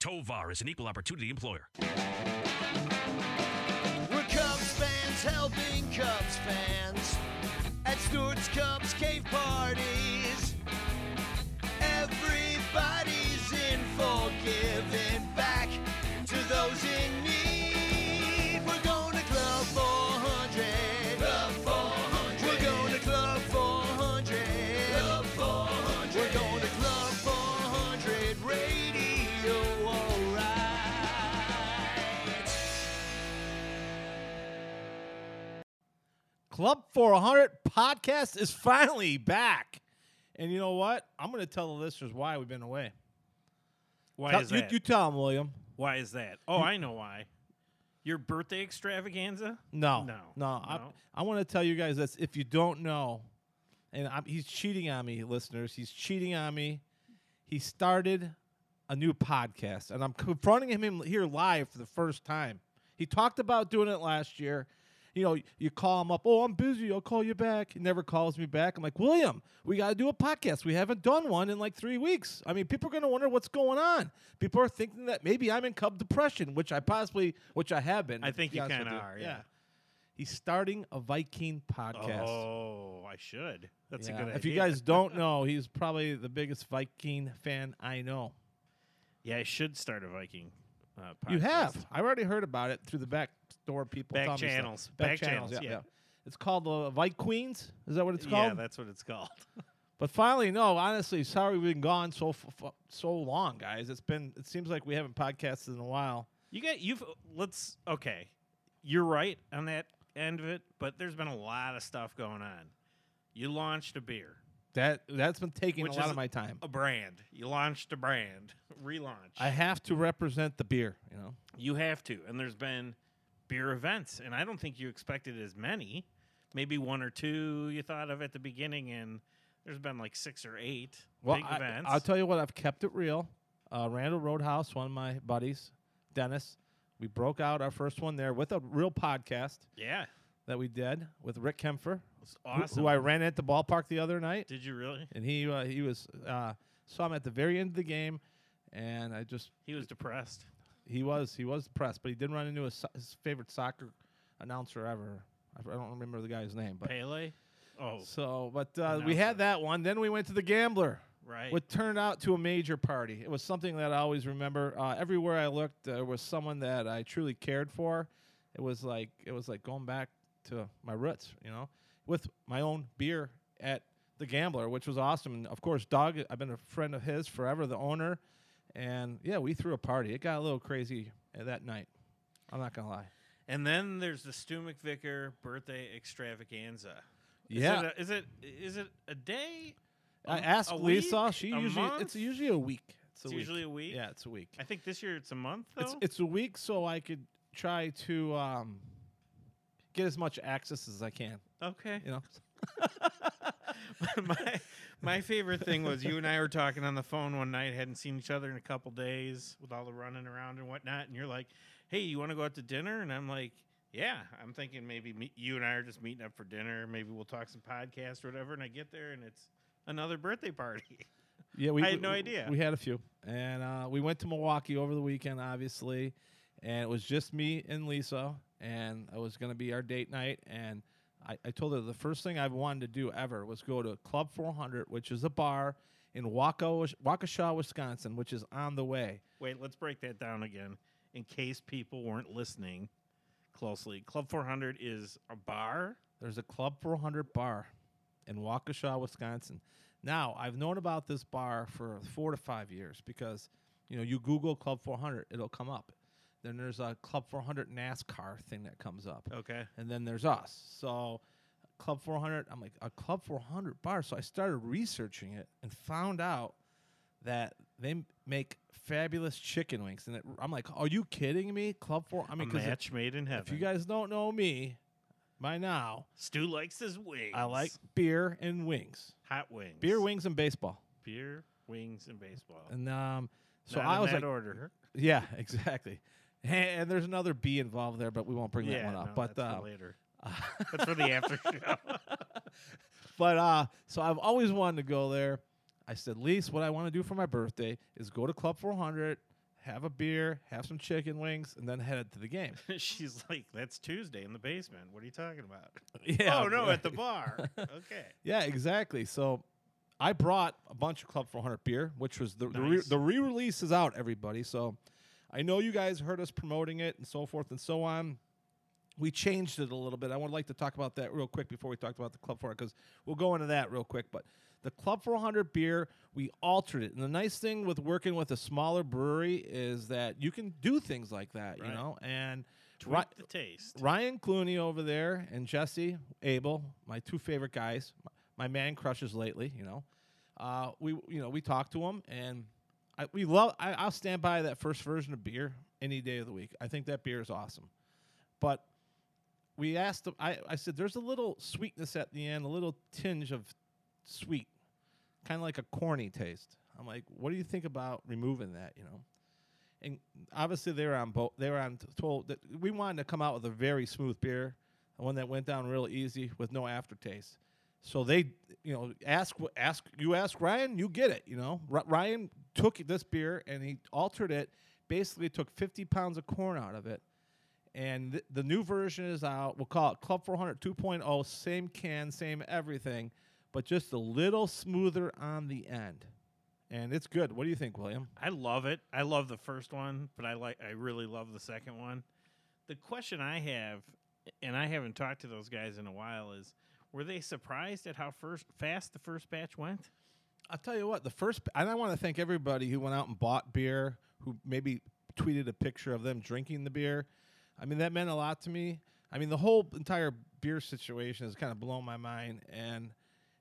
Tovar is an equal opportunity employer. We're Cubs fans helping Cubs fans at Stewart's Cubs Cave Parties. Everybody's in for giving back to those in need. We're going to Club 400. Club 400. We're going to Club 400. Club 400. We're going to Club 400 Radio, all right. Club 400 podcast is finally back. And you know what? I'm going to tell the listeners why we've been away. Why is that? You tell them, William. Why is that? Oh, I know why. Your birthday extravaganza? No. I want to tell you guys this. If you don't know, and he's cheating on me, listeners. He's cheating on me. He started a new podcast, and I'm confronting him here live for the first time. He talked about doing it last year. You know, you call him up. Oh, I'm busy. I'll call you back. He never calls me back. I'm like, William, we got to do a podcast. We haven't done one in like 3 weeks. I mean, people are going to wonder what's going on. People are thinking that maybe I'm in Cub depression, which I have been. I think you kind of are. Yeah. He's starting a Viking podcast. Oh, I should. That's a good idea. If you guys don't know, he's probably the biggest Viking fan I know. Yeah, I should start a Viking podcast. You have. I've already heard about it through the back door people. Back channels. Yeah. It's called Vite Queens. Is that what it's called? Yeah, that's what it's called. But finally, no, honestly, sorry we've been gone so long, guys. It seems like we haven't podcasted in a while. You're right on that end of it, but there's been a lot of stuff going on. You launched a beer. That's been taking a lot of my time. A brand. You launched a brand. Relaunch. I have to represent the beer, you know. You have to. And there's been beer events, and I don't think you expected as many. Maybe one or two you thought of at the beginning, and there's been like 6 or 8 big events. I'll tell you what, I've kept it real. Randall Roadhouse, one of my buddies, Dennis, we broke out our first one there with a real podcast. Yeah. That we did with Rick Kempfer, awesome. Who I ran at the ballpark the other night. Did you really? And he saw him at the very end of the game, and he was depressed. He was depressed, but he did run into his favorite soccer announcer ever. I don't remember the guy's name, but Pele. Oh, so we had that one. Then we went to The Gambler, right? Which turned out to a major party. It was something that I always remember. Everywhere I looked, there was someone that I truly cared for. It was like going back to my roots, you know, with my own beer at The Gambler, which was awesome. And of course, Doug, I've been a friend of his forever, the owner. And yeah, we threw a party. It got a little crazy that night. I'm not going to lie. And then there's the Stu McVicker birthday extravaganza. Yeah. Is it a day? I asked Lisa. It's usually a week. It's usually a week? Yeah, it's a week. I think this year it's a month, though? It's a week, so I could try to... get as much access as I can. Okay. You know? My favorite thing was you and I were talking on the phone one night, hadn't seen each other in a couple days with all the running around and whatnot, and you're like, hey, you want to go out to dinner? And I'm like, yeah. I'm thinking maybe you and I are just meeting up for dinner. Maybe we'll talk some podcasts or whatever, and I get there, and it's another birthday party. Yeah, I had no idea. We had a few. And we went to Milwaukee over the weekend, obviously, and it was just me and Lisa. And it was going to be our date night, and I told her the first thing I've wanted to do ever was go to Club 400, which is a bar in Waukesha, Wisconsin, which is on the way. Wait, let's break that down again in case people weren't listening closely. Club 400 is a bar? There's a Club 400 bar in Waukesha, Wisconsin. Now, I've known about this bar for 4 to 5 years because, you know, you Google Club 400, it'll come up. Then there's a Club 400 NASCAR thing that comes up. Okay. And then there's us. So Club 400, I'm like, a Club 400 bar. So I started researching it and found out that They make fabulous chicken wings, and I'm like, are you kidding me? Club 400. I mean, match made in heaven. If you guys don't know me by now, Stu likes his wings. I like beer and wings, hot wings, beer, wings, and baseball. Beer, wings, and baseball. And so I was in that order. Yeah, exactly. And there's another B involved there, but we won't bring that one up. But that's for later. That's for the after show. But so I've always wanted to go there. I said, Lise, what I want to do for my birthday is go to Club 400, have a beer, have some chicken wings, and then head to the game. She's like, that's Tuesday in the basement. What are you talking about? Yeah. Oh, no, at the bar. Okay. Yeah, exactly. So I brought a bunch of Club 400 beer, which was the re-release is out, everybody. So I know you guys heard us promoting it and so forth and so on. We changed it a little bit. I would like to talk about that real quick before we talked about the Club 400, because we'll go into that real quick. But the Club 400 beer, we altered it. And the nice thing with working with a smaller brewery is that you can do things like that, right. You know. And tweak the taste. Ryan Clooney over there and Jesse Abel, my two favorite guys, my man crushes lately, you know. We talked to them, and I'll stand by that first version of beer any day of the week. I think that beer is awesome. But we asked them, I said, there's a little sweetness at the end, a little tinge of sweet, kind of like a corny taste. I'm like, what do you think about removing that, you know? And obviously they were on both. They were on told that we wanted to come out with a very smooth beer, one that went down real easy with no aftertaste. So they, you know, ask Ryan, you get it, you know. Ryan took this beer and he altered it, basically took 50 pounds of corn out of it. And the new version is out. We'll call it Club 400 2.0, same can, same everything, but just a little smoother on the end. And it's good. What do you think, William? I love it. I love the first one, but I really love the second one. The question I have, and I haven't talked to those guys in a while, is were they surprised at how fast the first batch went? I'll tell you what. And I want to thank everybody who went out and bought beer, who maybe tweeted a picture of them drinking the beer. I mean, that meant a lot to me. I mean, the whole entire beer situation has kind of blown my mind. And,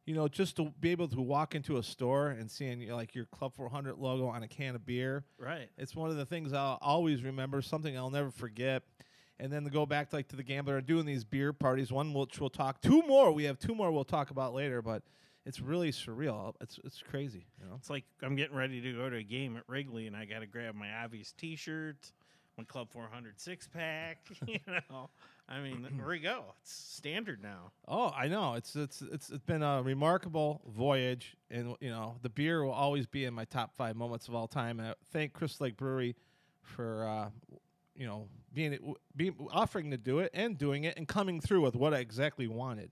you know, just to be able to walk into a store and seeing, you know, like your Club 400 logo on a can of beer. Right. It's one of the things I'll always remember, something I'll never forget. And then to go back to The Gambler and doing these beer parties, one which we'll talk. We have two more we'll talk about later, but it's really surreal. It's crazy. You know? It's like I'm getting ready to go to a game at Wrigley, and I got to grab my obvious T-shirt. My Club 400 six-pack, you know. I mean, there we go. It's standard now. Oh, I know. It's been a remarkable voyage, and, you know, the beer will always be in my top 5 moments of all time. And I thank Crystal Lake Brewery for, you know, being offering to do it and doing it and coming through with what I exactly wanted.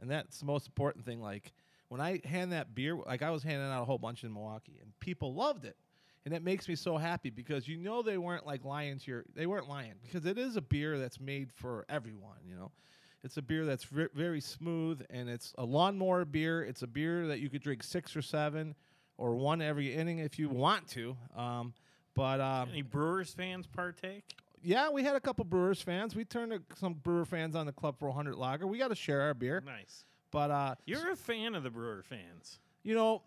And that's the most important thing. Like, when I hand that beer, like I was handing out a whole bunch in Milwaukee, and people loved it. And it makes me so happy because, you know, they weren't lying because it is a beer that's made for everyone, you know. It's a beer that's very smooth, and it's a lawnmower beer. It's a beer that you could drink 6 or 7 or 1 every inning if you want to. Any Brewers fans partake? Yeah, we had a couple Brewers fans. We turned some Brewer fans on the Club 400 lager. We got to share our beer. Nice. But you're a fan of the Brewer fans. You know,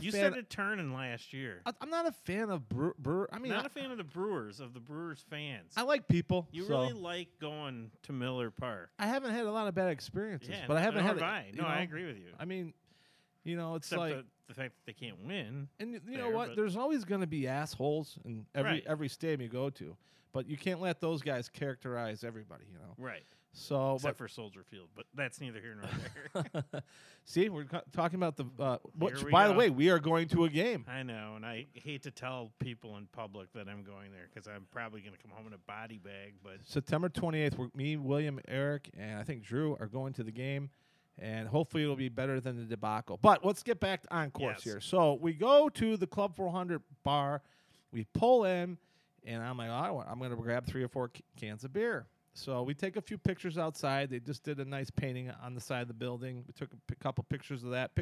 you started turning last year. I'm not a fan of Brewer. I mean, not a fan of the Brewers, of the Brewers fans. I like people. You really like going to Miller Park. I haven't had a lot of bad experiences, but I haven't had. I agree with you. I mean, you know, it's except like the fact that they can't win. And you know what? There's always going to be assholes in every stadium you go to, but you can't let those guys characterize everybody. You know, right. So, except for Soldier Field, but that's neither here nor there. See, we're talking about the. By the way, we are going to a game. I know, and I hate to tell people in public that I'm going there because I'm probably going to come home in a body bag. But September 28th, me, William, Eric, and I think Drew are going to the game, and hopefully it'll be better than the debacle. But let's get back on course here. So we go to the Club 400 bar, we pull in, and I'm like, I'm going to grab 3 or 4 cans of beer. So we take a few pictures outside. They just did a nice painting on the side of the building. We took a couple pictures of that.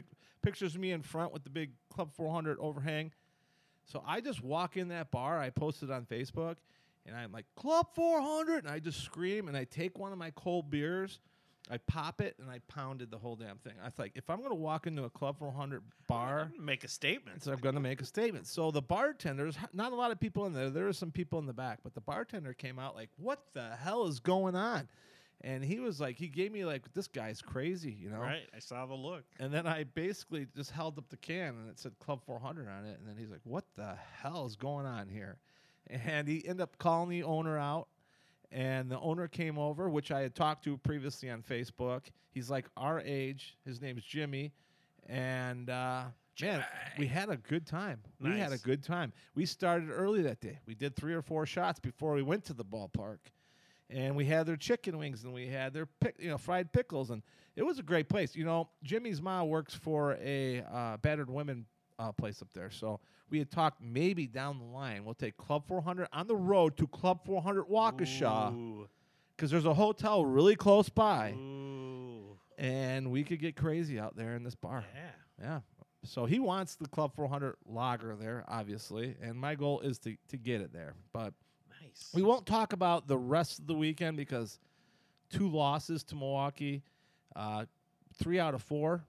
Pictures of me in front with the big Club 400 overhang. So I just walk in that bar. I posted on Facebook, and I'm like, Club 400, and I just scream, and I take one of my cold beers, I pop it, and I pounded the whole damn thing. I was like, if I'm going to walk into a Club 400 bar... make a statement. So I'm going to make a statement. So the bartenders, not a lot of people in there. There were some people in the back, but the bartender came out like, what the hell is going on? And he was like, he gave me like, this guy's crazy, you know? Right, I saw the look. And then I basically just held up the can, and it said Club 400 on it. And then he's like, what the hell is going on here? And he ended up calling the owner out. And the owner came over, which I had talked to previously on Facebook. He's like our age. His name's Jimmy. And, man, we had a good time. Nice. We had a good time. We started early that day. We did 3 or 4 shots before we went to the ballpark. And we had their chicken wings and we had their fried pickles. And it was a great place. You know, Jimmy's mom works for a battered women place up there. So we had talked maybe down the line, we'll take Club 400 on the road to Club 400 Waukesha because there's a hotel really close by. Ooh. And we could get crazy out there in this bar. Yeah. Yeah. So he wants the Club 400 lager there, obviously. And my goal is to get it there. But nice. We won't talk about the rest of the weekend because 2 losses to Milwaukee, 3 out of 4.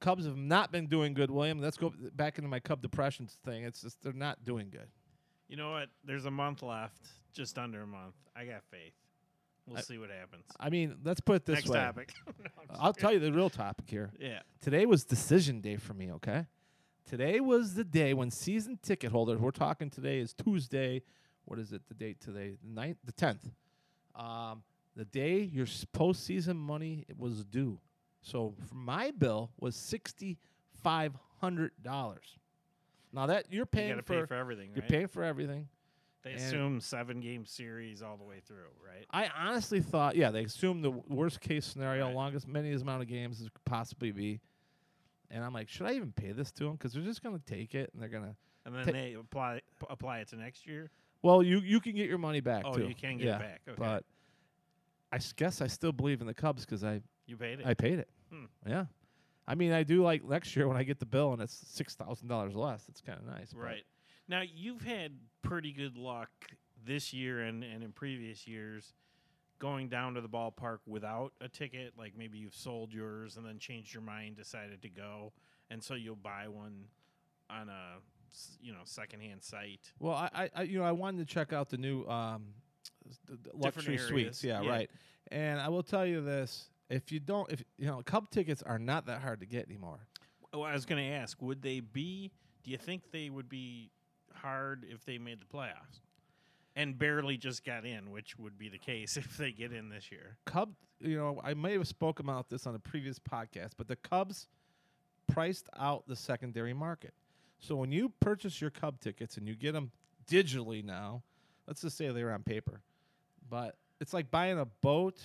Cubs have not been doing good, William. Let's go back into my Cub depression thing. It's just they're not doing good. You know what? There's a month left, just under a month. I got faith. We'll see what happens. I mean, let's put it this way. Next topic. No, I'll tell you the real topic here. Yeah. Today was decision day for me, okay? Today was the day when season ticket holders, we're talking today is Tuesday. What is it, the date today? The 9th? The 10th. The day your postseason money was due. So my bill was $6,500. Now that you're paying, you gotta pay for everything. You're right? Paying for everything. They assume 7-game series all the way through, right? I honestly thought, yeah, they assume the worst case scenario, right. Longest, many amount of games as could possibly be. And I'm like, should I even pay this to them? Because they're just gonna take it and they're gonna. And then they apply it to next year. Well, you can get your money back. Oh, too. You can get it back. Okay. But I guess I still believe in the Cubs because I. You paid it. I paid it. Hmm. Yeah. I mean, I do like next year when I get the bill and it's $6,000 less. It's kind of nice. Right. Now, you've had pretty good luck this year and in previous years going down to the ballpark without a ticket. Like maybe you've sold yours and then changed your mind, decided to go. And so you'll buy one on a, secondhand site. Well, I wanted to check out the new luxury suites. Yeah, right. And I will tell you this. If you don't, Cub tickets are not that hard to get anymore. Oh, I was going to ask, do you think they would be hard if they made the playoffs and barely just got in, which would be the case if they get in this year? Cub, I may have spoken about this on a previous podcast, but the Cubs priced out the secondary market. So when you purchase your Cub tickets and you get them digitally now, let's just say they're on paper, but it's like buying a boat.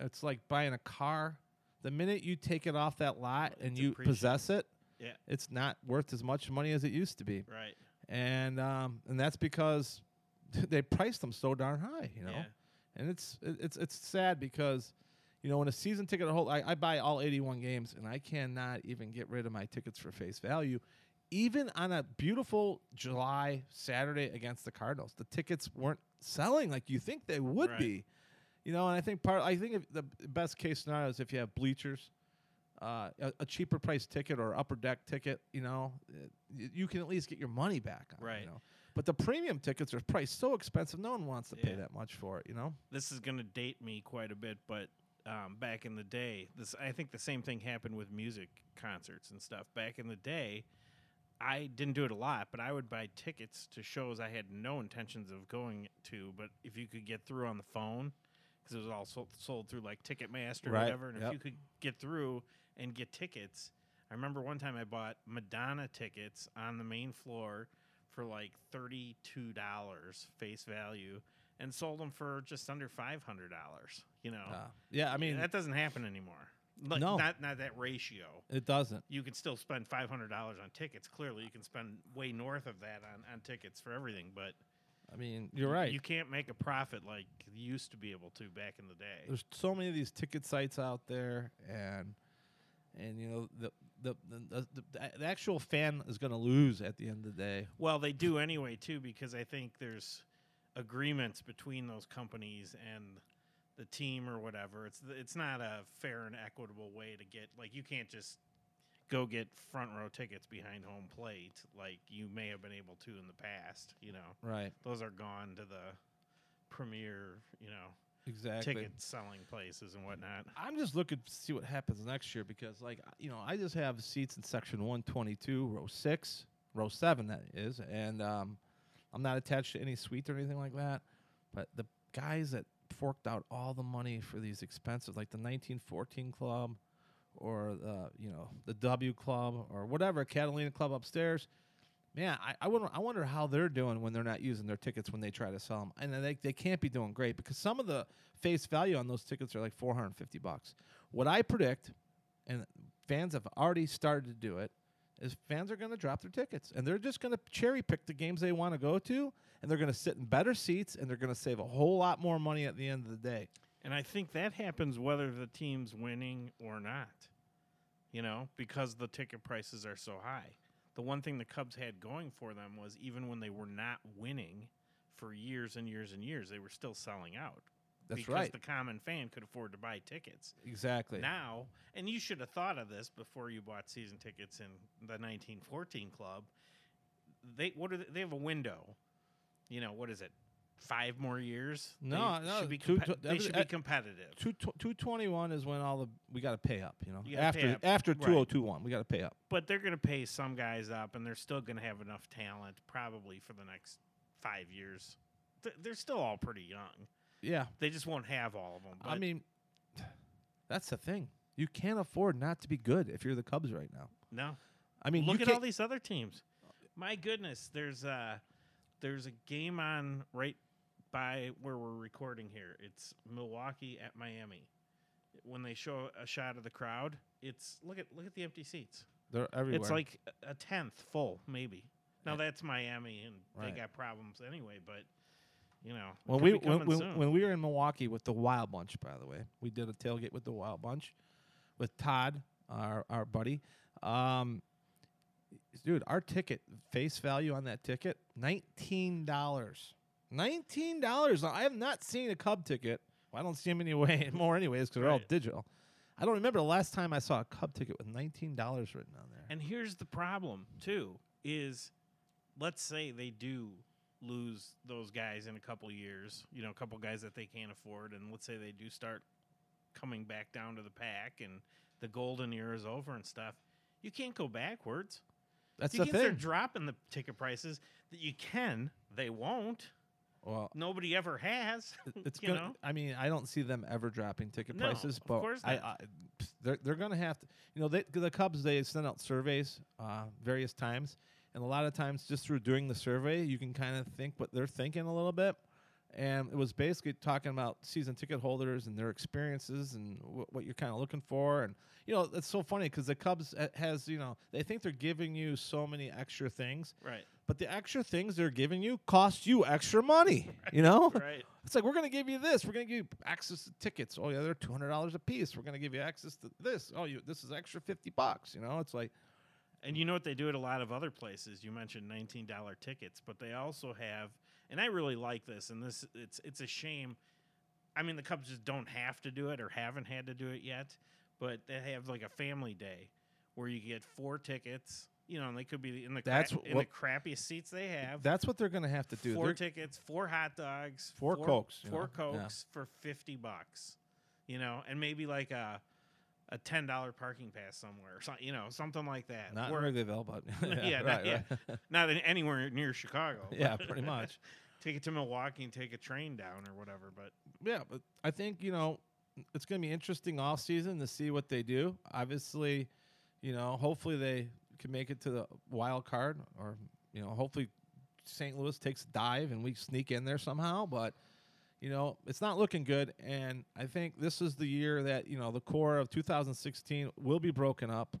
It's like buying a car. The minute you take it off that lot and you possess it, it's not worth as much money as it used to be. Right. And that's because they priced them so darn high, Yeah. And it's sad because, when a season ticket holder, I buy all 81 games, and I cannot even get rid of my tickets for face value. Even on a beautiful July Saturday against the Cardinals, the tickets weren't selling like you think they would be. And I think if the best case scenario is if you have bleachers, a cheaper price ticket or upper deck ticket, you can at least get your money back on it. But the premium tickets are priced so expensive, no one wants to pay that much for it, This is going to date me quite a bit, but back in the day, I think the same thing happened with music concerts and stuff. Back in the day, I didn't do it a lot, but I would buy tickets to shows I had no intentions of going to, but if you could get through on the phone... It was all sold through like Ticketmaster or whatever. And if you could get through and get tickets, I remember one time I bought Madonna tickets on the main floor for like $32 face value and sold them for just under $500. Yeah, I mean that doesn't happen anymore. Like, no, not that ratio. It doesn't. You can still spend $500 on tickets. Clearly, you can spend way north of that on tickets for everything, but. I mean, you're right. You can't make a profit like you used to be able to back in the day. There's so many of these ticket sites out there, and the actual fan is going to lose at the end of the day. Well, they do anyway, too, because I think there's agreements between those companies and the team or whatever. It's not a fair and equitable way to get, like, you can't just go get front row tickets behind home plate like you may have been able to in the past, you know. Right. Those are gone to the premier, you know, exactly, ticket selling places and whatnot. I'm just looking to see what happens next year because, like, you know, I just have seats in section 122, row 6, row 7, that is, and I'm not attached to any suite or anything like that, but the guys that forked out all the money for these expenses, like the 1914 Club or, you know, the W Club or whatever, Catalina Club upstairs, man, I wonder how they're doing when they're not using their tickets when they try to sell them. And they can't be doing great because some of the face value on those tickets are like $450. What I predict, and fans have already started to do it, is fans are going to drop their tickets. And they're just going to cherry pick the games they want to go to, and they're going to sit in better seats, and they're going to save a whole lot more money at the end of the day. And I think that happens whether the team's winning or not, you know, because the ticket prices are so high. The one thing the Cubs had going for them was even when they were not winning for years and years and years, they were still selling out. That's because right. The common fan could afford to buy tickets. Exactly. Now, and you should have thought of this before you bought season tickets in the 1914 Club. They have a window. You know, what is it? 5 more years? No. They should be competitive. 221 is when we got to pay up, you know. After 2021, right. We got to pay up. But they're going to pay some guys up, and they're still going to have enough talent probably for the next 5 years. They're still all pretty young. Yeah. They just won't have all of them. But I mean, that's the thing. You can't afford not to be good if you're the Cubs right now. No. I mean, look at all these other teams. My goodness, there's a game on right by where we're recording here. It's Milwaukee at Miami. When they show a shot of the crowd, it's look at the empty seats. They're everywhere. It's like a tenth full, maybe. Now that's Miami, and right. They got problems anyway, but you know, when we were in Milwaukee with the Wild Bunch, by the way, we did a tailgate with the Wild Bunch with Todd, our buddy. Dude, our ticket face value on that ticket $19. $19. I have not seen a Cub ticket. Well, I don't see them anyways because they're all digital. I don't remember the last time I saw a Cub ticket with $19 written on there. And here's the problem too: is let's say they do lose those guys in a couple years, you know, a couple guys that they can't afford, and let's say they do start coming back down to the pack and the golden era is over and stuff, you can't go backwards. That's the thing. They're dropping the ticket prices that you can. They won't. Well, nobody ever has. It's you know? I mean, I don't see them ever dropping ticket prices, but of course not. They're going to have to. You know, the Cubs, they send out surveys various times. And a lot of times, just through doing the survey, you can kind of think what they're thinking a little bit. And it was basically talking about season ticket holders and their experiences and what you're kind of looking for. And, you know, it's so funny because the Cubs has, you know, they think they're giving you so many extra things. Right. But the extra things they're giving you cost you extra money, right. You know? Right. It's like, we're going to give you this. We're going to give you access to tickets. Oh, yeah, they're $200 a piece. We're going to give you access to this. Oh, this is extra $50, you know? It's like. And you know what they do at a lot of other places. You mentioned $19 tickets, but they also have, and I really like this, and this it's a shame. I mean, the Cubs just don't have to do it or haven't had to do it yet, but they have like a family day where you get 4 tickets, you know, and they could be in the crappiest seats they have. That's what they're going to have to do. 4 tickets, 4 hot dogs, 4 Cokes. For $50, you know, and maybe like a $10 parking pass somewhere, so, you know, something like that. Not where they will, but not anywhere near Chicago. Yeah, pretty much. Take it to Milwaukee and take a train down or whatever. But yeah, but I think, you know, it's going to be interesting off season to see what they do. Obviously, you know, hopefully they can make it to the wild card, or you know, hopefully St. Louis takes a dive and we sneak in there somehow, but. You know, it's not looking good, and I think this is the year that, you know, the core of 2016 will be broken up.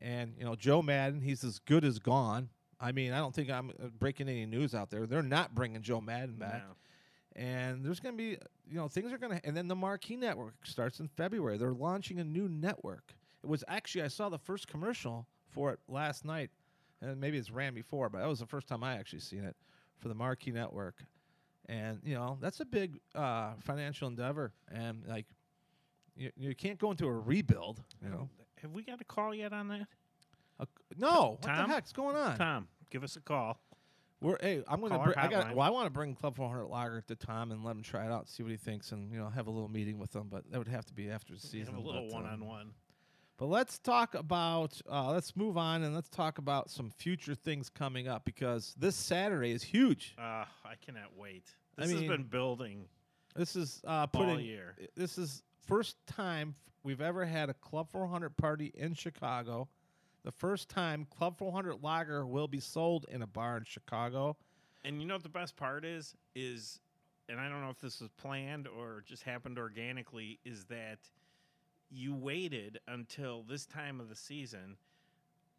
And, you know, Joe Madden, he's as good as gone. I mean, I don't think I'm breaking any news out there. They're not bringing Joe Madden back. No. And there's going to be, you know, things are going to – and then the Marquee Network starts in February. They're launching a new network. It was actually – I saw the first commercial for it last night, and maybe it's ran before, but that was the first time I actually seen it for the Marquee Network. And, you know, that's a big financial endeavor. And, like, you can't go into a rebuild, you know. Have we got a call yet on that? No. Tom? What the heck's going on? Tom, give us a call. I want to bring Club 400 Lager to Tom and let him try it out, see what he thinks, and, you know, have a little meeting with him. But that would have to be after the season. Have a little one-on-one. But let's talk about. Let's move on and let's talk about some future things coming up, because this Saturday is huge. I cannot wait. This has been building. This is all year. This is first time we've ever had a Club 400 party in Chicago. The first time Club 400 Lager will be sold in a bar in Chicago. And you know what the best part is, and I don't know if this was planned or just happened organically, is that you waited until this time of the season.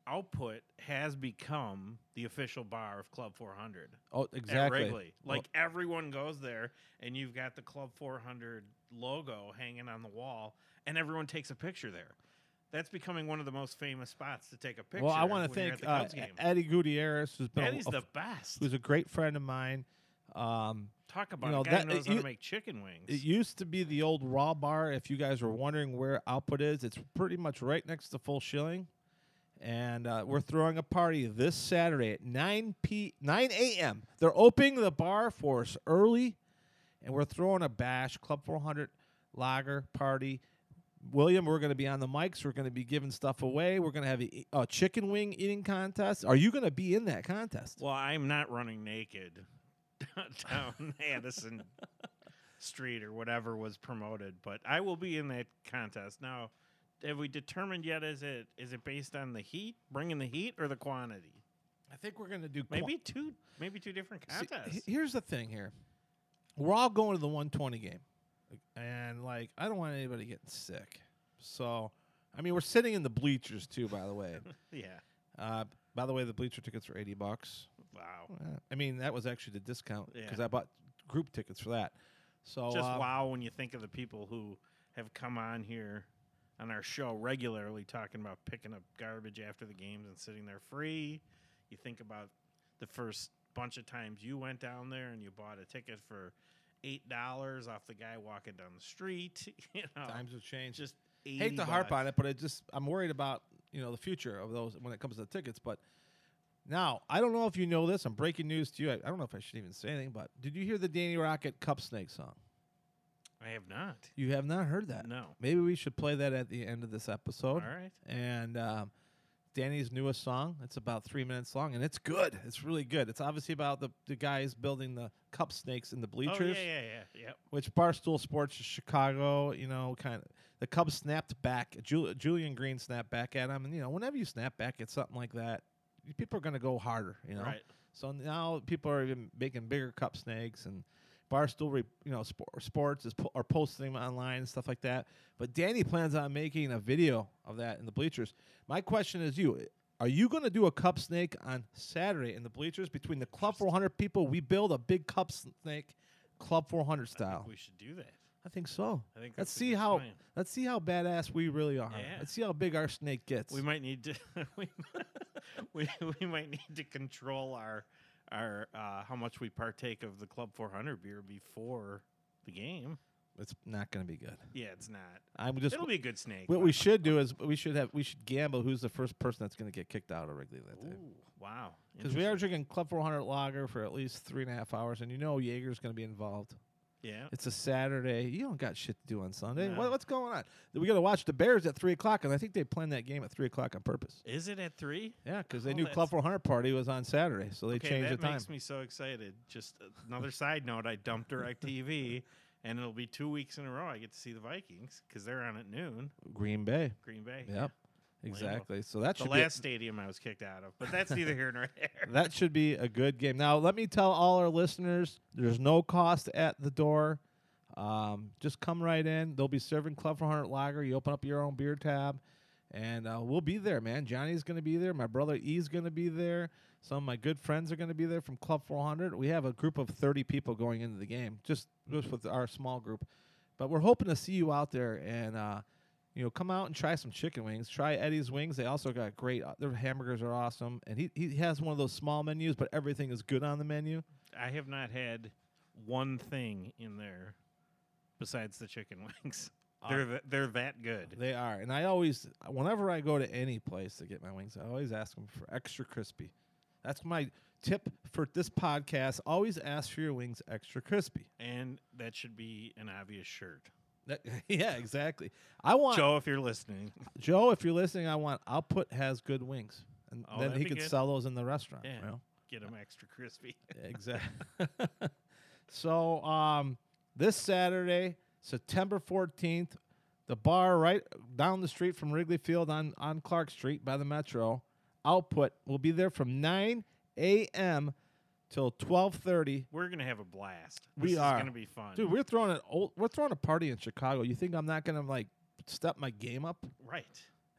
Output has become the official bar of Club 400. Oh, exactly. At Wrigley. Like, everyone goes there, and you've got the Club 400 logo hanging on the wall, and everyone takes a picture there. That's becoming one of the most famous spots to take a picture. Well, I want to thank Eddie Gutierrez, who's been Eddie's the best. Who's a great friend of mine. Talk about a guy who knows how to make chicken wings. It used to be the old Raw Bar. If you guys were wondering where Output is, it's pretty much right next to Full Shilling. And we're throwing a party this Saturday at 9 a.m. They're opening the bar for us early, and we're throwing a bash Club 400 Lager party. William, we're going to be on the mics. We're going to be giving stuff away. We're going to have a chicken wing eating contest. Are you going to be in that contest? Well, I'm not running naked down Addison Street or whatever was promoted, but I will be in that contest. Now, have we determined yet? Is it based on the heat, bringing the heat, or the quantity? I think we're going to do maybe two different contests. See, here's the thing. Here, we're all going to the 120 game. And, like, I don't want anybody getting sick. So, I mean, we're sitting in the bleachers, too, by the way. Yeah. By the way, the bleacher tickets were $80. Wow. I mean, that was actually the discount because I bought group tickets for that. So just wow when you think of the people who have come on here on our show regularly talking about picking up garbage after the games and sitting there free. You think about the first bunch of times you went down there and you bought a ticket for $8 off the guy walking down the street. You know, times have changed. Just hate to harp on it, but I'm worried about, you know, the future of those when it comes to the tickets. But now, I don't know if you know this. I'm breaking news to you. I don't know if I should even say anything, but did you hear the Danny Rocket Cup Snake song? I have not. You have not heard that? No. Maybe we should play that at the end of this episode. All right. And Danny's newest song. It's about 3 minutes long, and it's good. It's really good. It's obviously about the guys building the cup snakes in the bleachers. Oh, yeah. Which Barstool Sports Chicago, you know, kind of the Cubs snapped back. Julian Green snapped back at him, and, you know, whenever you snap back at something like that, people are going to go harder, you know. Right. So now people are even making bigger cup snakes, and Barstool, sports are posting them online and stuff like that. But Danny plans on making a video of that in the bleachers. My question is, are you going to do a cup snake on Saturday in the bleachers between the Club 400 people? We build a big cup snake, Club 400 style. I think we should do that. I think so. I think let's see how badass we really are. Yeah. Let's see how big our snake gets. We might need to we might need to control our how much we partake of the Club 400 beer before the game. It's not going to be good. Yeah, it's not. It'll be a good snake. What we should do is we should gamble who's the first person that's going to get kicked out of Wrigley that day. Wow. Because we are drinking Club 400 Lager for at least 3.5 hours, and you know Jaeger's going to be involved. Yeah. It's a Saturday. You don't got shit to do on Sunday. No. What's going on? We got to watch the Bears at 3 o'clock, and I think they planned that game at 3 o'clock on purpose. Is it at 3? Yeah, because they knew Club 400 party was on Saturday, so they changed the time. That makes me so excited. Just another side note, I dumped DirecTV, and it'll be 2 weeks in a row I get to see the Vikings because they're on at noon. Green Bay. Yep. Yeah. Exactly. So that's the last stadium I was kicked out of, but that's neither here nor there. That should be a good game. Now, let me tell all our listeners, there's no cost at the door. Just come right in. They'll be serving Club 400 Lager. You open up your own beer tab, and we'll be there, man. Johnny's going to be there. My brother E's going to be there. Some of my good friends are going to be there from Club 400. We have a group of 30 people going into the game, just with our small group. But we're hoping to see you out there, and you know, come out and try some chicken wings. Try Eddie's wings. They also got great. Their hamburgers are awesome. And he has one of those small menus, but everything is good on the menu. I have not had one thing in there besides the chicken wings. They're that good. They are. And I always, whenever I go to any place to get my wings, I always ask them for extra crispy. That's my tip for this podcast. Always ask for your wings extra crispy. And that should be an obvious shirt. Yeah, exactly. I want Joe, if you're listening. Joe, if you're listening, I want Output has good wings. And then he could sell those in the restaurant. Yeah. You know? Get them extra crispy. Exactly. So this Saturday, September 14th, the bar right down the street from Wrigley Field on Clark Street by the Metro, Output, will be there from 9 a.m. till 12:30. We're gonna have a blast. This is gonna be fun, dude. We're throwing a party in Chicago. You think I'm not gonna like step my game up? Right.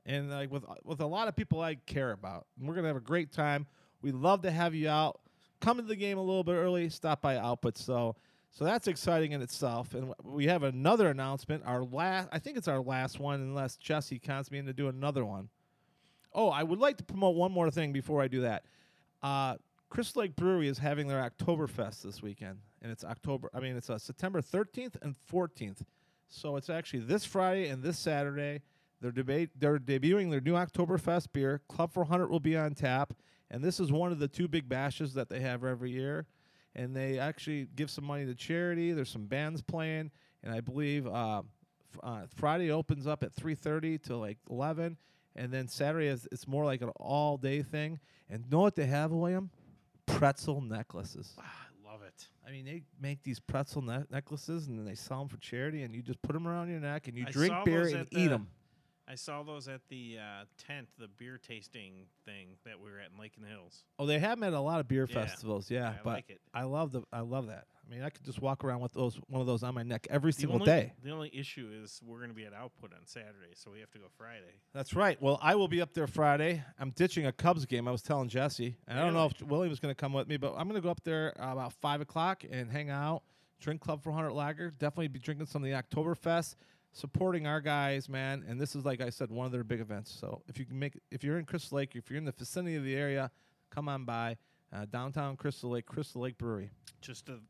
And like with a lot of people I care about, and we're gonna have a great time. We'd love to have you out. Come to the game a little bit early. Stop by Output. So that's exciting in itself. And we have another announcement. I think it's our last one, unless Jesse counts me in to do another one. Oh, I would like to promote one more thing before I do that. Crystal Lake Brewery is having their Oktoberfest this weekend, and it's September 13th and 14th. So it's actually this Friday and this Saturday. They're debuting their new Oktoberfest beer. Club 400 will be on tap, and this is one of the two big bashes that they have every year. And they actually give some money to charity. There's some bands playing, and I believe Friday opens up at 3:30 to like 11. And then Saturday, it's more like an all-day thing. And know what they have, William? Pretzel necklaces. Ah, I love it. I mean, they make these pretzel necklaces, and then they sell them for charity, and you just put them around your neck, and you drink beer and eat them. I saw those at the tent, the beer tasting thing that we were at in Lake in the Hills. Oh, they have them at a lot of beer festivals, yeah. But I like it. I love that. I mean, I could just walk around with one of those on my neck every single day. The only issue is we're going to be at Output on Saturday, so we have to go Friday. That's right. Well, I will be up there Friday. I'm ditching a Cubs game. I was telling Jesse. And I don't know if Willie was going to come with me, but I'm going to go up there about 5 o'clock and hang out, drink Club 400 Lager, definitely be drinking some of the Oktoberfest. Supporting our guys, man, and this is, like I said, one of their big events. So if you're in Crystal Lake, if you're in the vicinity of the area, come on by downtown Crystal Lake Brewery. Just an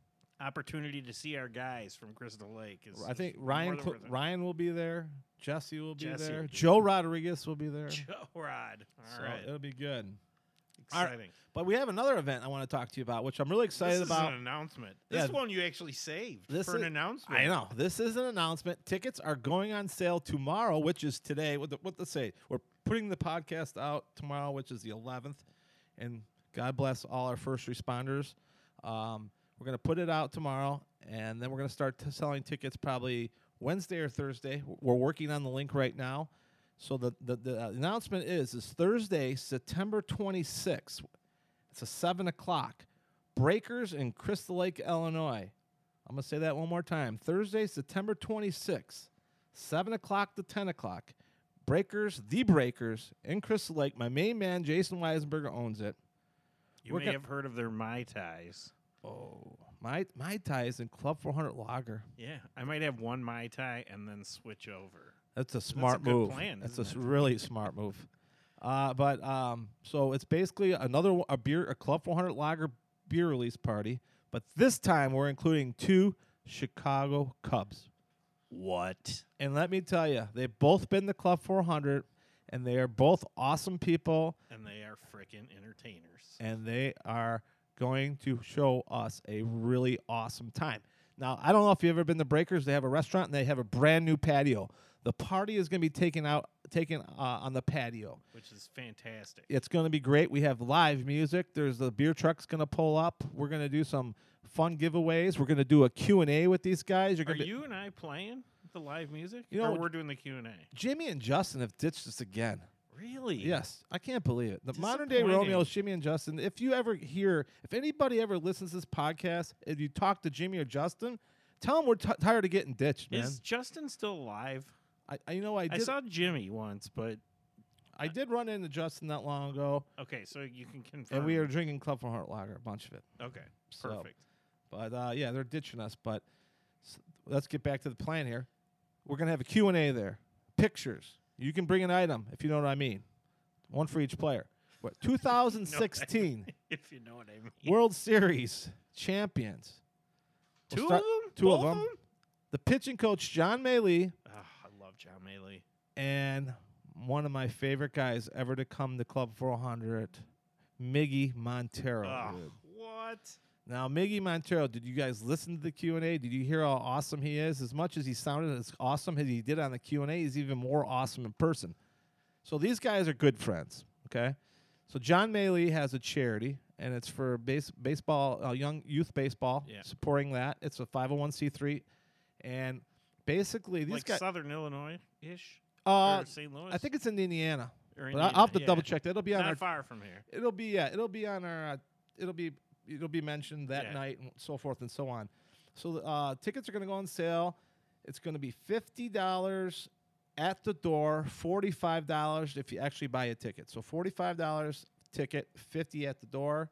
opportunity to see our guys from Crystal Lake. I think Ryan will be there. Jesse will be there. Joe Rodriguez will be there. Joe Rod. All right, it'll be good. Exciting. Right. But we have another event I want to talk to you about, which I'm really excited about. This is an announcement. This one you actually saved for an announcement. I know. This is an announcement. Tickets are going on sale tomorrow, which is today. Let's say we're putting the podcast out tomorrow, which is the 11th. And God bless all our first responders. We're going to put it out tomorrow, and then we're going to start selling tickets probably Wednesday or Thursday. We're working on the link right now. So the announcement is Thursday, September 26th. It's a 7 o'clock. Breakers in Crystal Lake, Illinois. I'm going to say that one more time. Thursday, September 26th, 7 o'clock to 10 o'clock. The Breakers in Crystal Lake. My main man, Jason Weisenberger, owns it. You may have heard of their Mai Tais. Oh, Mai Tais and Club 400 Lager. Yeah, I might have one Mai Tai and then switch over. That's a smart move. Good plan, That's a really smart move. So it's basically a Club 400 Lager beer release party, but this time we're including two Chicago Cubs. What? And let me tell you, they've both been the Club 400, and they are both awesome people. And they are freaking entertainers. And they are going to show us a really awesome time. Now, I don't know if you've ever been to Breakers. They have a restaurant, and they have a brand-new patio. The party is going to be taken on the patio. Which is fantastic. It's going to be great. We have live music. The beer truck's going to pull up. We're going to do some fun giveaways. We're going to do a Q&A with these guys. You and I playing the live music? Or we're doing the Q&A? Jimmy and Justin have ditched us again. Really? Yes. I can't believe it. The modern-day Romeo, Jimmy and Justin. If anybody ever listens to this podcast, if you talk to Jimmy or Justin, tell them we're tired of getting ditched, man. Is Justin still alive? I saw Jimmy once, but I did run into Justin not long ago. Okay, so you can confirm. And we were drinking Club 400 Lager, a bunch of it. Okay, perfect. So, but yeah, they're ditching us. But let's get back to the plan here. We're gonna have a Q&A there. Pictures. You can bring an item if you know what I mean. One for each player. 2016. If you know what I mean. World Series champions. Two of them? The pitching coach, John Mallee. Oh, I love John Mallee. And one of my favorite guys ever to come to Club 400, Miggy Montero. Oh, what? Now, Miggy Montero, did you guys listen to the Q&A? Did you hear how awesome he is? As much as he sounded as awesome as he did on the Q&A, he's even more awesome in person. So these guys are good friends, okay? So John Mallee has a charity, and it's for baseball, young youth baseball, supporting that. It's a 501c3. And basically these guys— like Southern Illinois-ish? Or St. Louis? I think it's in Indiana. Or Indiana. But I'll have to double check that. It'll be on not far from here. It'll be mentioned that night and so forth and so on. So tickets are going to go on sale. It's going to be $50 at the door, $45 if you actually buy a ticket. So $45 ticket, $50 at the door.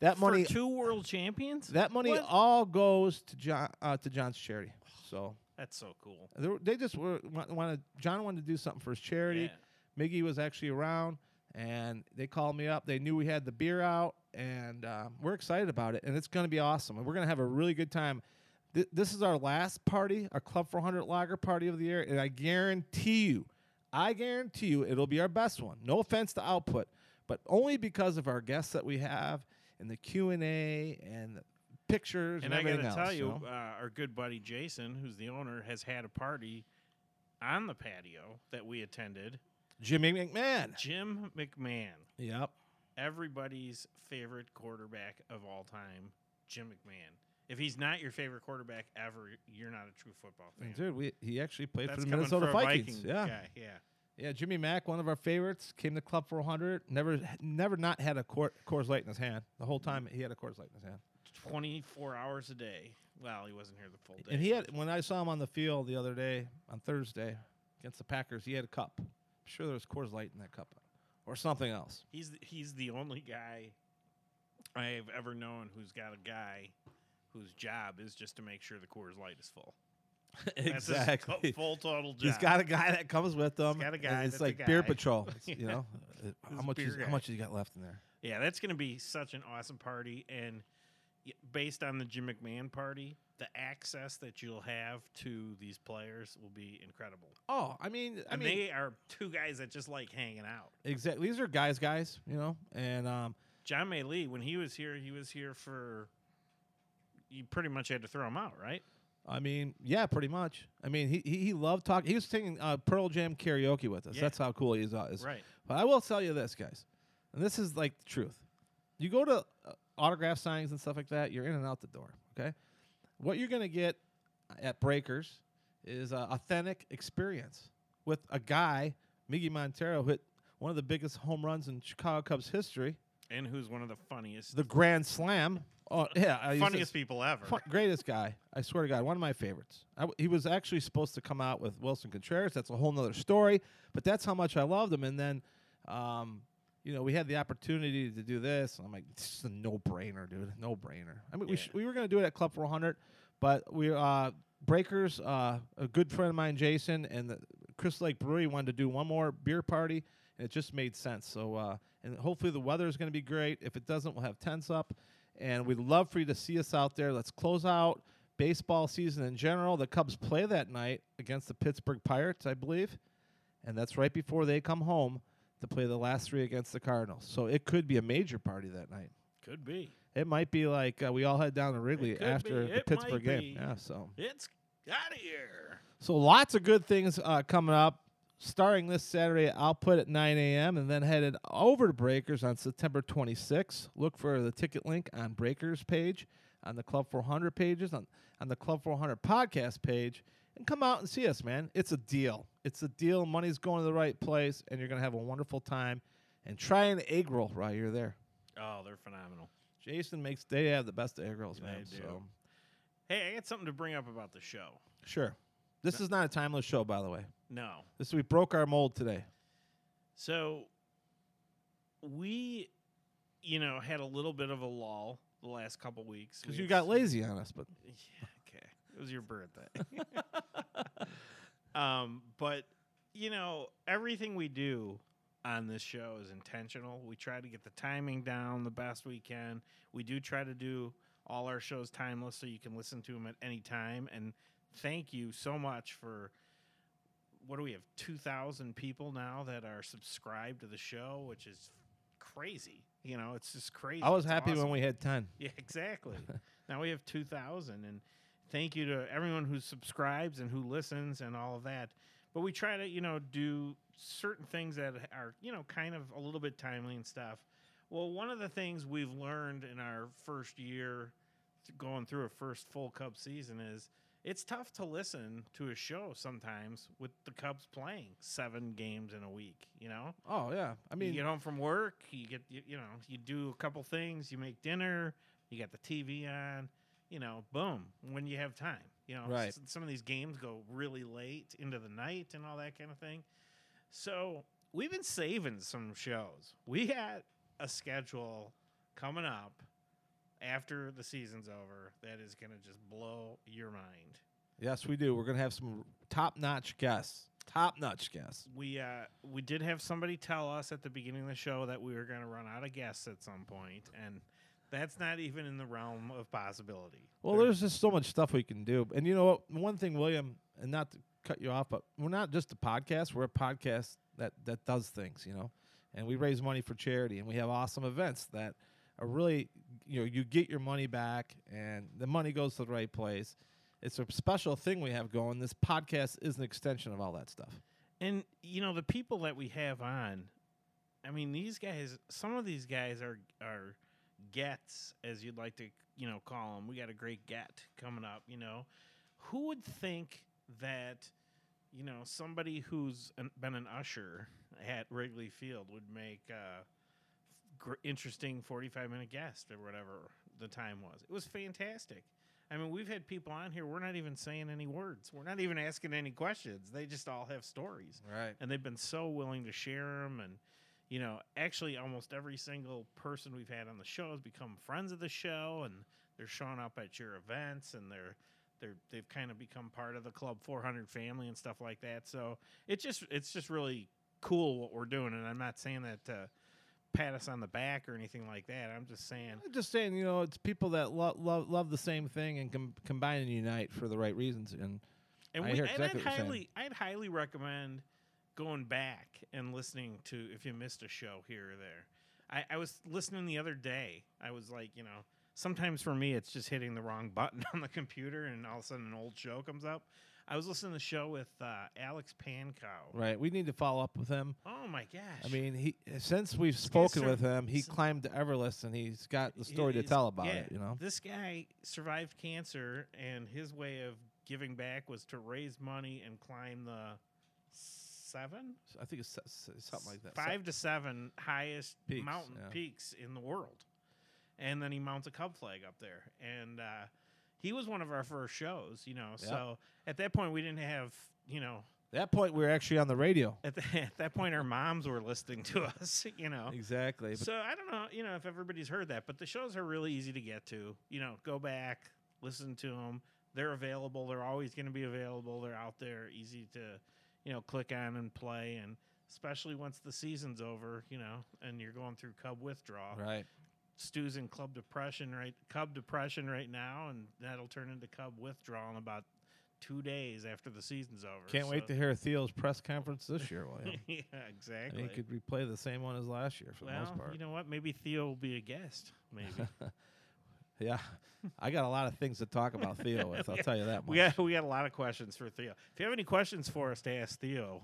That money for two world champions. That money all goes to John's charity. So that's so cool. They just wanted John wanted to do something for his charity. Yeah. Miggy was actually around, and they called me up. They knew we had the beer out. And we're excited about it, and it's going to be awesome. And we're going to have a really good time. This is our last party, our Club 400 Lager party of the year, and I guarantee you it'll be our best one. No offense to Output, but only because of our guests that we have and the Q&A and the pictures and everything else. And I got to tell you, our good buddy Jason, who's the owner, has had a party on the patio that we attended. Jim McMahon. Yep. Everybody's favorite quarterback of all time, Jim McMahon. If he's not your favorite quarterback ever, you're not a true football fan. And dude, he actually played for the Minnesota Vikings. Yeah, Jimmy Mack, one of our favorites, came to Club 400. Never not had a Coors Light in his hand. The whole time he had a Coors Light in his hand. 24 hours a day. Well, he wasn't here the full day. And he had when I saw him on the field the other day on Thursday against the Packers, he had a cup. I'm sure there was Coors Light in that cup. Or something else. He's the only guy I've ever known who's got a guy whose job is just to make sure the Coors Light is full. Exactly. That's his full total job. He's got a guy that comes with him. He's got a guy. It's like beer patrol. You know, how much you got left in there? Yeah, that's going to be such an awesome party. And based on the Jim McMahon party, the access that you'll have to these players will be incredible. Oh, I mean, they are two guys that just like hanging out. Exactly. These are guys, you know. And John Mallee, when he was here for you pretty much had to throw him out, right? I mean, yeah, pretty much. I mean, he loved talking. He was singing Pearl Jam karaoke with us. Yeah. That's how cool he is. Right. But I will tell you this, guys. And this is like the truth. You go to autograph signings and stuff like that, you're in and out the door, okay? What you're going to get at Breakers is an authentic experience with a guy, Miggy Montero, hit one of the biggest home runs in Chicago Cubs history. And who's one of the funniest. The Grand Slam. Oh, yeah. Funniest people ever. Greatest guy. I swear to God, one of my favorites. He was actually supposed to come out with Wilson Contreras. That's a whole nother story. But that's how much I loved him. And then, you know, we had the opportunity to do this. And I'm like, this is a no-brainer, dude. No-brainer. I mean, we were going to do it at Club 400, but we Breakers, a good friend of mine, Jason, and the Crystal Lake Brewery wanted to do one more beer party, and it just made sense. So, and hopefully the weather is going to be great. If it doesn't, we'll have tents up, and we'd love for you to see us out there. Let's close out baseball season in general. The Cubs play that night against the Pittsburgh Pirates, I believe, and that's right before they come home to play the last three against the Cardinals. So it could be a major party that night. Could be. It might be like we all head down to Wrigley after the Pittsburgh game. Yeah, so it's out of here. So lots of good things coming up. Starting this Saturday, Output at 9 a.m. and then headed over to Breakers on September 26th. Look for the ticket link on Breakers page, on the Club 400 pages, on the Club 400 podcast page. And come out and see us, man. It's a deal. It's a deal. Money's going to the right place, and you're going to have a wonderful time. And try an egg roll while you're there. Oh, they're phenomenal. Jason they have the best egg rolls, man. They do. So. Hey, I got something to bring up about the show. Sure. This is not a timeless show, by the way. No. We broke our mold today. So we, you know, had a little bit of a lull the last couple weeks. Because you got lazy on us, but... Yeah. It was your birthday. But, you know, everything we do on this show is intentional. We try to get the timing down the best we can. We do try to do all our shows timeless, so you can listen to them at any time. And thank you so much for, what do we have, 2,000 people now that are subscribed to the show, which is crazy. You know, it's just crazy. I was happy when we had 10. Yeah, exactly. Now we have 2,000. And thank you to everyone who subscribes and who listens and all of that. But we try to, you know, do certain things that are, you know, kind of a little bit timely and stuff. Well, one of the things we've learned in our first year going through a first full Cubs season is it's tough to listen to a show sometimes with the Cubs playing 7 games in a week, you know? Oh, yeah. I mean, you get home from work, you get, you know, you do a couple things, you make dinner, you got the TV on, you know, boom, when you have time. You know, right. Some of these games go really late into the night and all that kind of thing. So we've been saving some shows. We had a schedule coming up after the season's over that is going to just blow your mind. Yes, we do. We're going to have some top-notch guests. Top-notch guests. We did have somebody tell us at the beginning of the show that we were going to run out of guests at some point, and that's not even in the realm of possibility. Well, there's just so much stuff we can do. And you know what? One thing, William, and not to cut you off, but we're not just a podcast. We're a podcast that does things, you know. And we raise money for charity, and we have awesome events that are really, you know, you get your money back, and the money goes to the right place. It's a special thing we have going. This podcast is an extension of all that stuff. And, you know, the people that we have on, I mean, these guys, some of these guys are gets, as you'd like to, you know, call them. We got a great get coming up, you know. Who would think that, you know, somebody who's been an usher at Wrigley Field would make an interesting 45-minute guest or whatever the time was. It was fantastic. I mean, we've had people on here. We're not even saying any words. We're not even asking any questions. They just all have stories. Right. And they've been so willing to share them. And, you know, actually almost every single person we've had on the show has become friends of the show, and they're showing up at your events, and they've kind of become part of the Club 400 family and stuff like that. So it's just really cool what we're doing, and I'm not saying that to pat us on the back or anything like that. I'm just saying, you know, it's people that love the same thing and combine and unite for the right reasons. I'd highly recommend going back and listening to if you missed a show here or there. I was listening the other day. I was like, you know, sometimes for me, it's just hitting the wrong button on the computer, and all of a sudden an old show comes up. I was listening to the show with Alex Pankow. Right. We need to follow up with him. Oh, my gosh. I mean, since we've spoken with him, he climbed to Everest, and he's got the story to tell about it, you know? This guy survived cancer, and his way of giving back was to raise money and climb the 7? I think it's something like that. 5 to 7 highest mountain peaks in the world. And then he mounts a Cub flag up there. And he was one of our first shows, you know. Yep. So at that point, we didn't have, you know. At that point, we were actually on the radio. At that point, our moms were listening to us, you know. Exactly. So I don't know, you know, if everybody's heard that. But the shows are really easy to get to. You know, go back, listen to them. They're available. They're always going to be available. They're out there, easy to, you know, click on and play. And especially once the season's over, you know, and you're going through Cub withdrawal. Right. Stu's in Cub depression right now, and that'll turn into Cub withdrawal in about 2 days after the season's over. Can't wait to hear Theo's press conference this year, William. Yeah, exactly. And he could replay the same one as last year for the most part. You know what? Maybe Theo will be a guest. Maybe. Yeah, I got a lot of things to talk about Theo with. I'll tell you that much. We got a lot of questions for Theo. If you have any questions for us to ask Theo,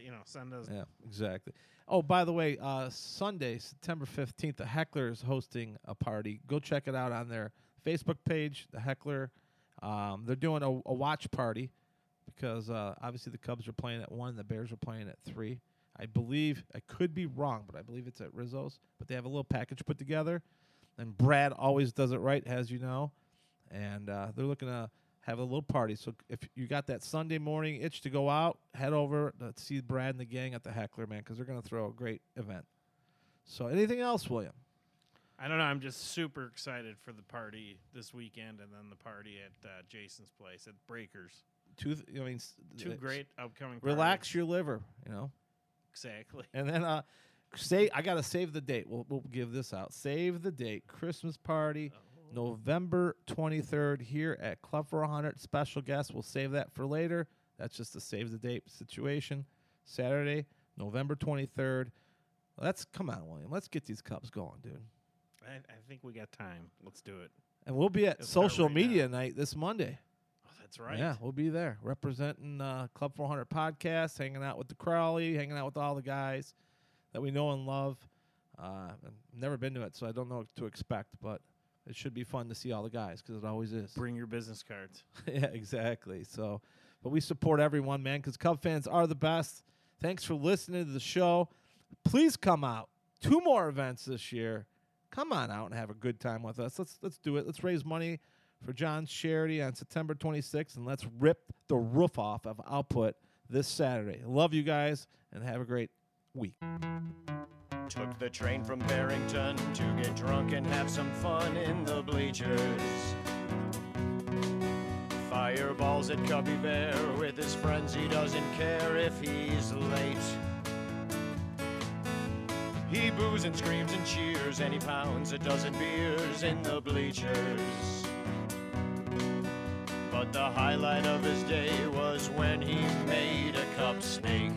you know, send us. Yeah, exactly. Oh, by the way, Sunday, September 15th, The Heckler is hosting a party. Go check it out on their Facebook page, The Heckler. They're doing a watch party because obviously the Cubs are playing at 1:00, the Bears are playing at 3:00. I believe, I could be wrong, but I believe it's at Rizzo's. But they have a little package put together. And Brad always does it right, as you know. And they're looking to have a little party. So if you got that Sunday morning itch to go out, head over to see Brad and the gang at the Heckler, man, because they're going to throw a great event. So anything else, William? I don't know. I'm just super excited for the party this weekend and then the party at Jason's place at Breakers. Two great upcoming parties. Relax your liver, you know. Exactly. And then... I gotta save the date. We'll give this out. Save the date. Christmas party, November 23rd here at Club 400. Special guest. We'll save that for later. That's just a save the date situation. Saturday, November 23rd. Let's come on, William. Let's get these cups going, dude. I think we got time. Let's do it. And we'll be at social media night this Monday. Oh, that's right. Yeah, we'll be there representing Club 400 podcast, hanging out with the Crowley, hanging out with all the guys that we know and love. I've never been to it, so I don't know what to expect, but it should be fun to see all the guys because it always is. Bring your business cards. Yeah, exactly. So, but we support everyone, man, because Cub fans are the best. Thanks for listening to the show. Please come out. 2 more events this year. Come on out and have a good time with us. Let's do it. Let's raise money for John's charity on September 26th, and let's rip the roof off of Output this Saturday. Love you guys, and have a great week. Took the train from Barrington to get drunk and have some fun in the bleachers. Fireballs at Cubby Bear with his friends. He doesn't care if he's late. He boos and screams and cheers, and he pounds a dozen beers in the bleachers. But the highlight of his day was when he made a cup snake.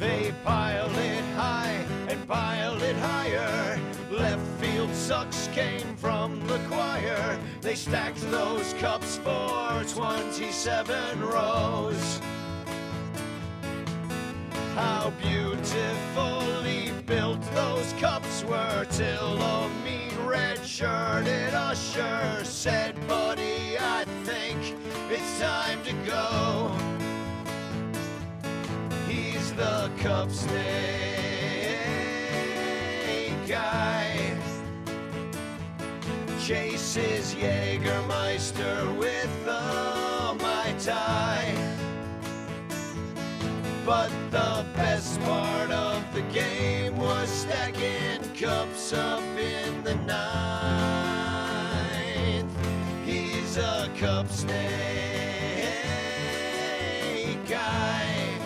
They piled it high and piled it higher. Left field sucks came from the choir. They stacked those cups for 27 rows. How beautifully built those cups were, till a mean red-shirted usher said, "Buddy, I think it's time to go." He's the cup snake guy. Chases Jägermeister with a Mai Tai. But the best part of the game was stacking cups up in the ninth. He's a cup snake guy.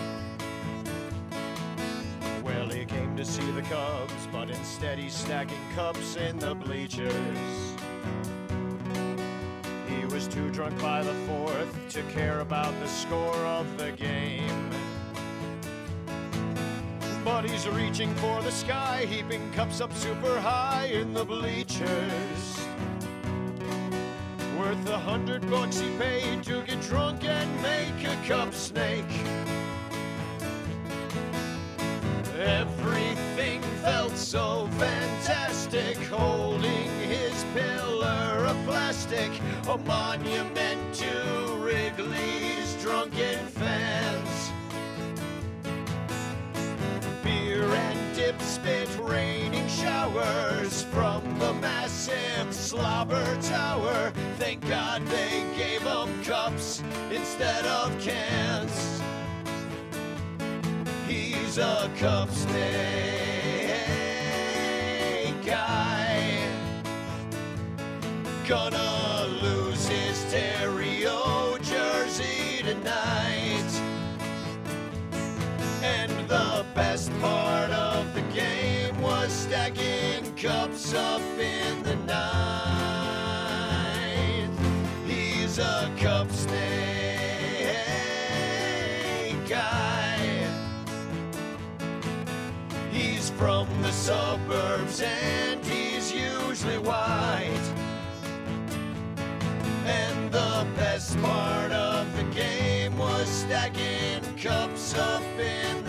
Well, he came to see the Cubs, but instead he's stacking cups in the bleachers. He was too drunk by the fourth to care about the score of the game. But he's reaching for the sky, heaping cups up super high in the bleachers. Worth $100 he paid to get drunk and make a cup snake. Everything felt so fantastic, holding his pillar of plastic, a monument to Wrigley's drunken fans. And dip spit raining showers from the massive slobber tower. Thank God they gave them cups instead of cans. He's a cup snake guy. Gonna lose his Terrio jersey tonight. And the best part of the game was stacking cups up in the ninth. He's a cup snake guy. He's from the suburbs and he's usually white. And the best part of the game was stacking cups up in